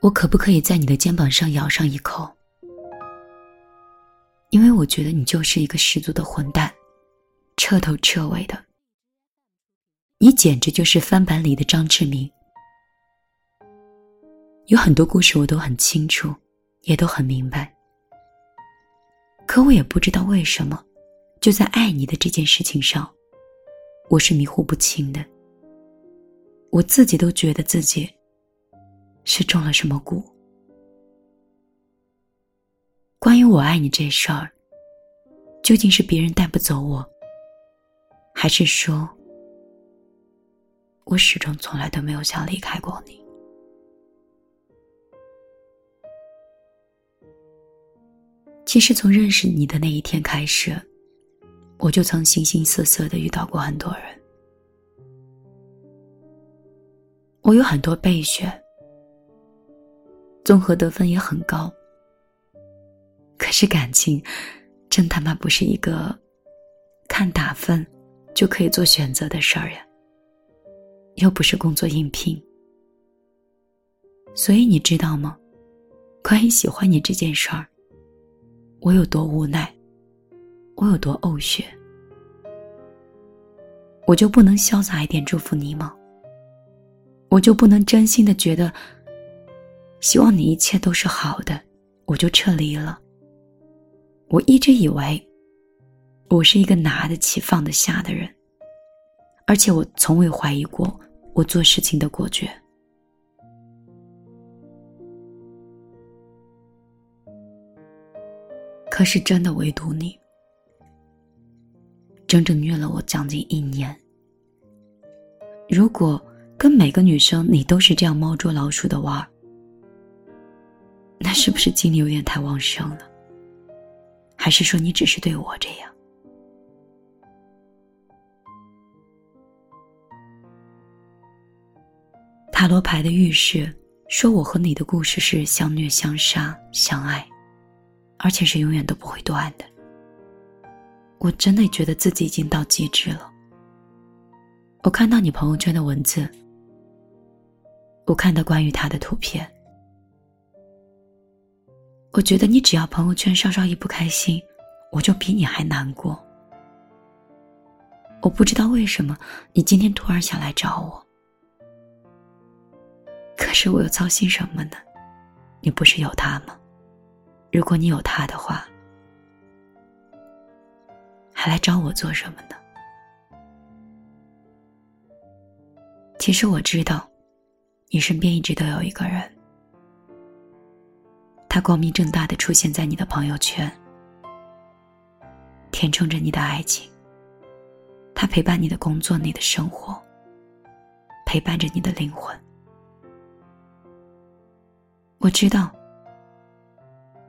我可不可以在你的肩膀上咬上一口？因为我觉得你就是一个十足的混蛋，彻头彻尾的。你简直就是翻版里的张志明。有很多故事我都很清楚，也都很明白。可我也不知道为什么，就在爱你的这件事情上，我是迷糊不清的。我自己都觉得自己是中了什么蛊。关于我爱你这事儿，究竟是别人带不走我，还是说我始终从来都没有想离开过你？其实从认识你的那一天开始，我就曾形形色色地遇到过很多人。我有很多备选，综合得分也很高，可是感情真他妈不是一个看打分就可以做选择的事儿呀，又不是工作应聘。所以你知道吗，关于喜欢你这件事儿，我有多无奈，我有多呕血。我就不能潇洒一点祝福你吗？我就不能真心的觉得希望你一切都是好的，我就撤离了。我一直以为我是一个拿得起放得下的人，而且我从未怀疑过我做事情的果决。可是真的唯独你，整整虐了我将近1年。如果跟每个女生你都是这样猫捉老鼠的玩，那是不是精力有点太旺盛了？还是说你只是对我这样？塔罗牌的预示说，我和你的故事是相虐相杀相爱，而且是永远都不会断的。我真的觉得自己已经到极致了。我看到你朋友圈的文字，我看到关于他的图片，我觉得你只要朋友圈稍稍一不开心，我就比你还难过。我不知道为什么你今天突然想来找我，可是我又操心什么呢？你不是有他吗？如果你有他的话，还来找我做什么呢？其实我知道你身边一直都有一个人，他光明正大地出现在你的朋友圈，填充着你的爱情。他陪伴你的工作，你的生活，陪伴着你的灵魂。我知道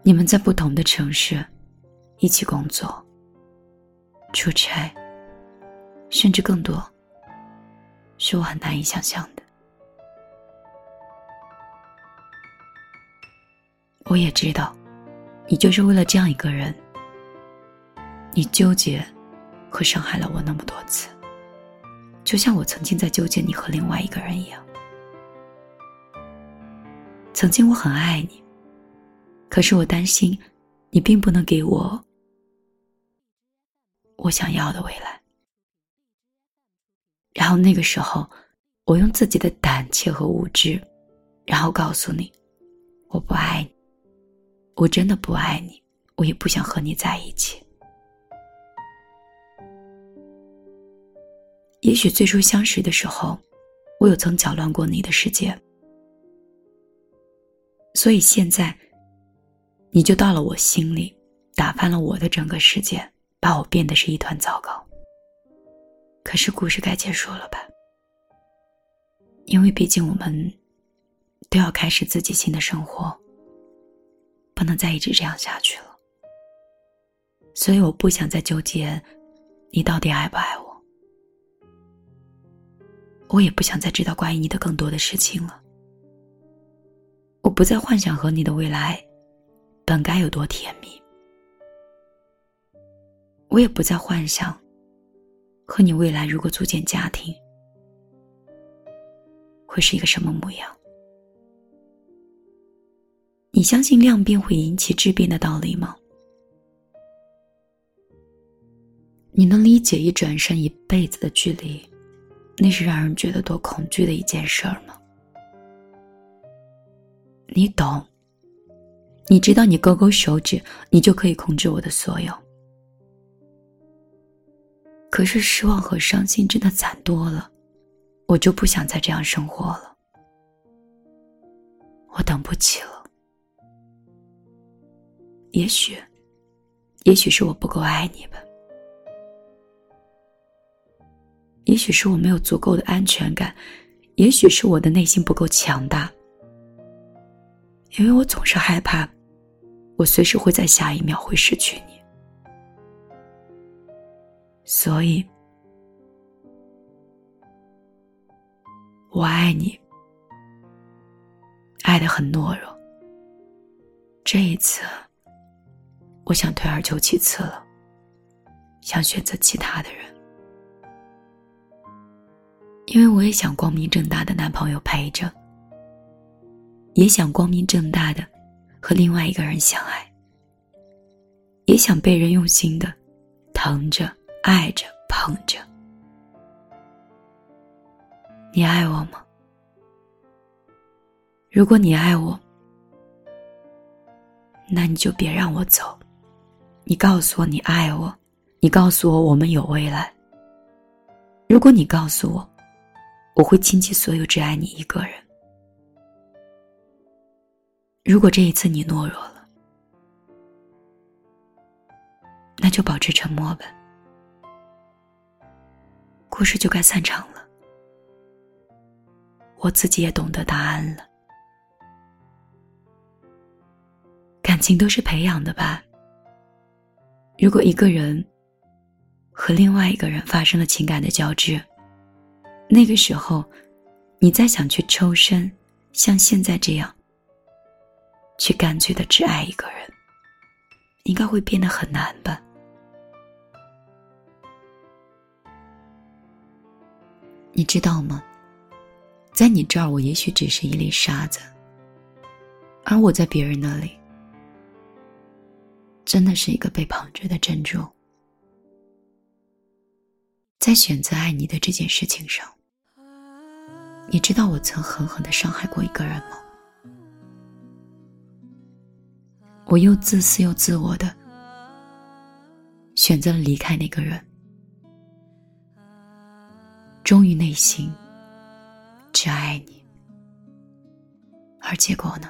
你们在不同的城市一起工作、出差，甚至更多，是我很难以想象的。我也知道你就是为了这样一个人，你纠结和伤害了我那么多次，就像我曾经在纠结你和另外一个人一样。曾经我很爱你，可是我担心你并不能给我想要的未来。然后那个时候我用自己的胆怯和无知，然后告诉你，我不爱你，我真的不爱你，我也不想和你在一起。也许最初相识的时候，我有曾搅乱过你的世界，所以现在你就到了我心里，打翻了我的整个世界，把我变得是一团糟糕。可是故事该结束了吧？因为毕竟我们都要开始自己新的生活，不能再一直这样下去了。所以我不想再纠结你到底爱不爱我，我也不想再知道关于你的更多的事情了。我不再幻想和你的未来本该有多甜蜜，我也不再幻想和你未来如果组建家庭会是一个什么模样。你相信量变会引起质变的道理吗？你能理解一转身一辈子的距离，那是让人觉得多恐惧的一件事儿吗？你懂，你知道你勾勾手指，你就可以控制我的所有。可是失望和伤心真的惨多了，我就不想再这样生活了。我等不起了。也许是我不够爱你吧。也许是我没有足够的安全感，也许是我的内心不够强大。因为我总是害怕，我随时会在下一秒会失去你。所以，我爱你，爱得很懦弱。这一次，我想退而求其次了，想选择其他的人。因为我也想光明正大的男朋友陪着，也想光明正大的和另外一个人相爱，也想被人用心的疼着、爱着、捧着。你爱我吗？如果你爱我，那你就别让我走，你告诉我你爱我，你告诉我我们有未来。如果你告诉我，我会倾其所有只爱你一个人。如果这一次你懦弱了，那就保持沉默吧。故事就该散场了，我自己也懂得答案了。感情都是培养的吧。如果一个人和另外一个人发生了情感的交织，那个时候你再想去抽身，像现在这样去干脆的只爱一个人，应该会变得很难吧。你知道吗，在你这儿我也许只是一粒沙子，而我在别人那里真的是一个被捧着的珍珠。在选择爱你的这件事情上，你知道我曾狠狠地伤害过一个人吗？我又自私又自我的选择了离开那个人，忠于内心，只爱你。而结果呢？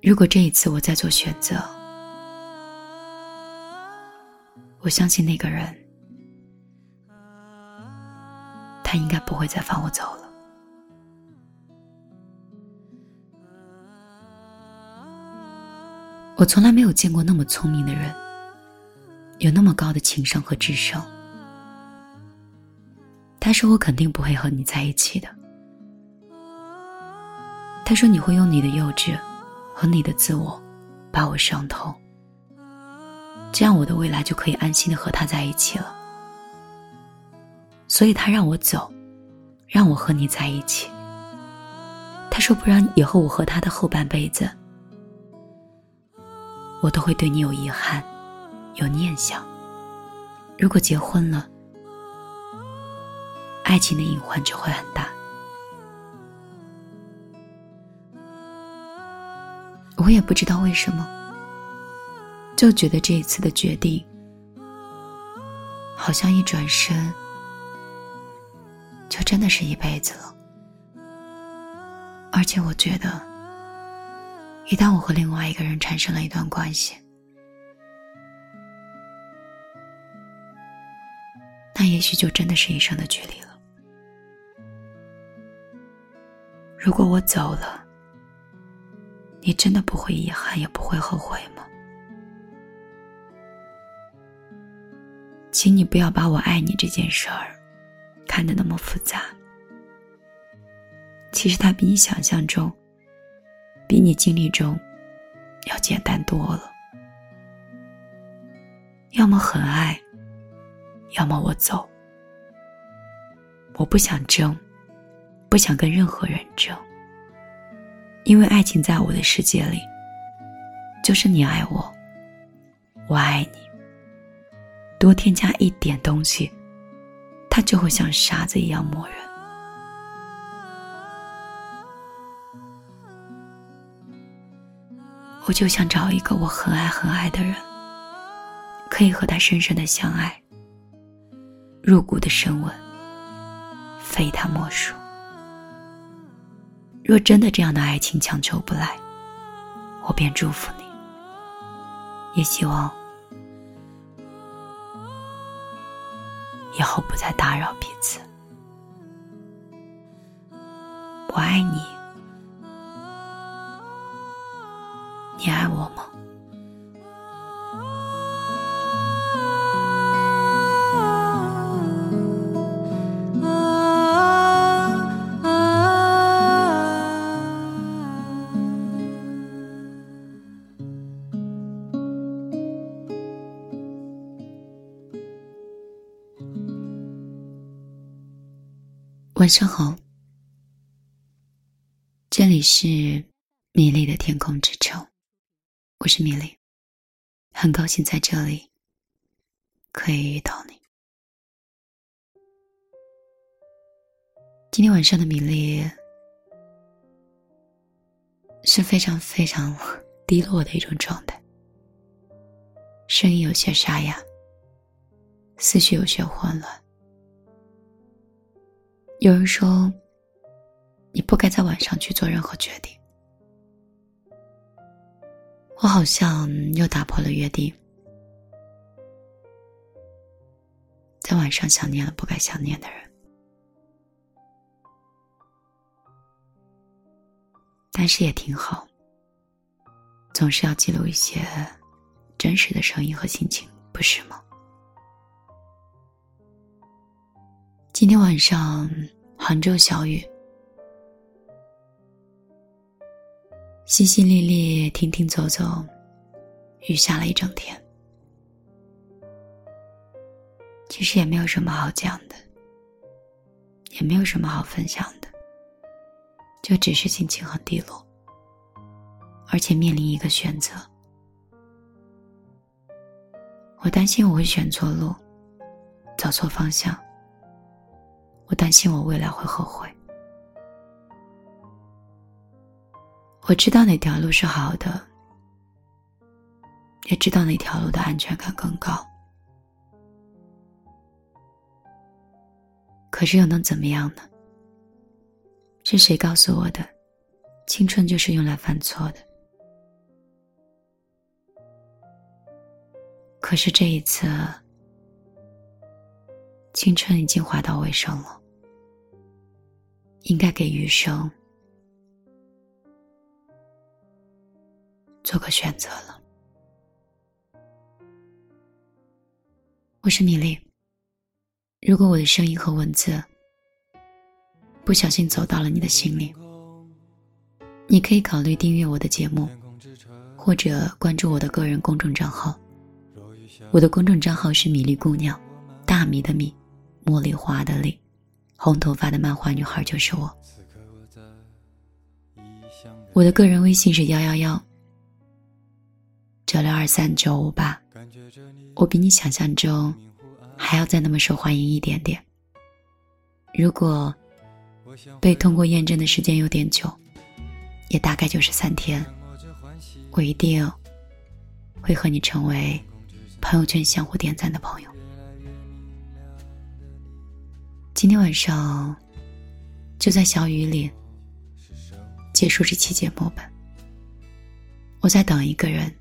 如果这一次我再做选择，我相信那个人他应该不会再放我走了。我从来没有见过那么聪明的人，有那么高的情商和智商。他说我肯定不会和你在一起的。他说你会用你的幼稚和你的自我把我伤透，这样我的未来就可以安心的和他在一起了。所以他让我走，让我和你在一起。他说不然以后我和他的后半辈子我都会对你有遗憾，有念想。如果结婚了，爱情的隐患就会很大。我也不知道为什么，就觉得这一次的决定，好像一转身，就真的是一辈子了。而且我觉得一旦我和另外一个人产生了一段关系，那也许就真的是一生的距离了。如果我走了，你真的不会遗憾也不会后悔吗？请你不要把我爱你这件事儿看得那么复杂，其实它比你想象中，比你经历中要简单多了。要么很爱，要么我走。我不想争，不想跟任何人争，因为爱情在我的世界里，就是你爱我，我爱你。多添加一点东西，它就会像傻子一样磨人。我就想找一个我很爱很爱的人，可以和他深深的相爱，入骨的深吻，非他莫属。若真的这样的爱情强求不来，我便祝福你，也希望以后不再打扰彼此。我爱你，你爱我吗？晚上好，这里是米粒的天空之城，我是米粒，很高兴在这里可以遇到你。今天晚上的米粒是非常非常低落的一种状态，声音有些沙哑，思绪有些混乱。有人说，你不该在晚上去做任何决定。我好像又打破了约定，在晚上想念了不该想念的人。但是也挺好，总是要记录一些真实的声音和心情，不是吗？今天晚上杭州小雨，淅淅沥沥，停停走走，雨下了一整天。其实也没有什么好讲的，也没有什么好分享的，就只是心情很低落，而且面临一个选择。我担心我会选错路，走错方向，我担心我未来会后悔。我知道哪条路是好的，也知道哪条路的安全感更高。可是又能怎么样呢？是谁告诉我的，青春就是用来犯错的？可是这一次，青春已经滑到尾声了。应该给余生做个选择了。我是米粒，如果我的声音和文字不小心走到了你的心里，你可以考虑订阅我的节目，或者关注我的个人公众账号。我的公众账号是米粒姑娘，大米的米，茉莉花的粒，红头发的漫画女孩就是我。我的个人微信是11196239558，我比你想象中还要再那么受欢迎一点点。如果被通过验证的时间有点久，也大概就是3天，我一定会和你成为朋友圈相互点赞的朋友。今天晚上就在小雨里结束这期节目吧。我在等一个人，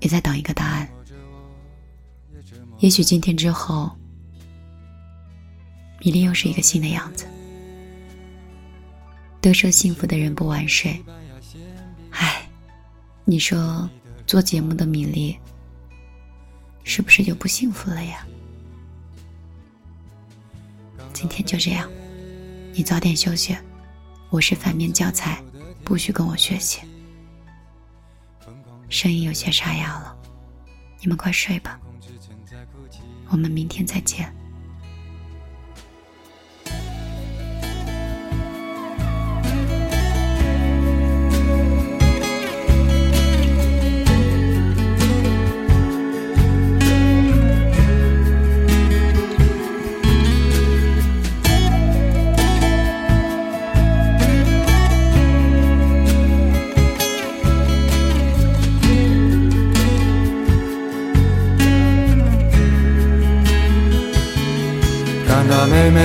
也在等一个答案。也许今天之后，米粒又是一个新的样子。都说幸福的人不晚睡，唉，你说做节目的米粒是不是就不幸福了呀？今天就这样，你早点休息。我是反面教材，不许跟我学习。声音有些沙哑了，你们快睡吧，我们明天再见。妹妹，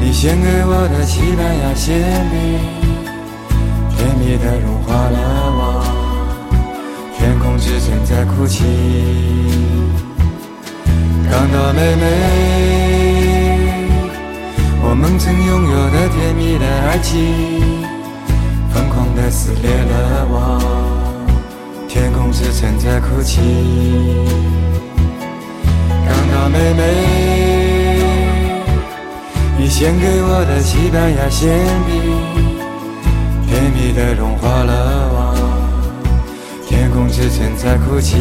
你献给我的西班牙馅饼，甜蜜的融化了我，天空之城在哭泣。港岛妹妹，我们曾拥有的甜蜜的爱情，疯狂地撕裂了我，天空之城在哭泣。妹妹，你献给我的西班牙馅饼，甜蜜的融化了我，天空之城在哭泣。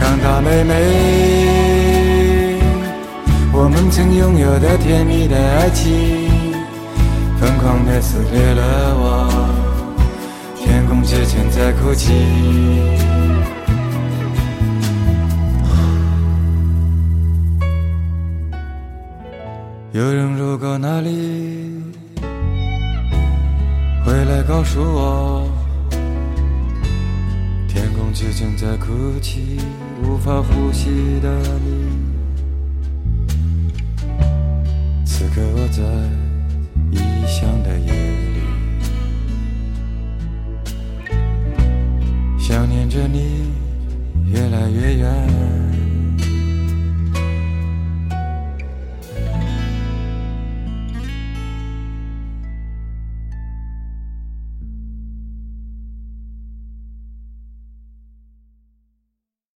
港岛妹妹，我们曾拥有的甜蜜的爱情，疯狂地撕裂了我，天空之城在哭泣。有人路过那里，回来告诉我，天空之城在哭泣，无法呼吸的你，此刻我在异乡的夜里，想念着你越来越远。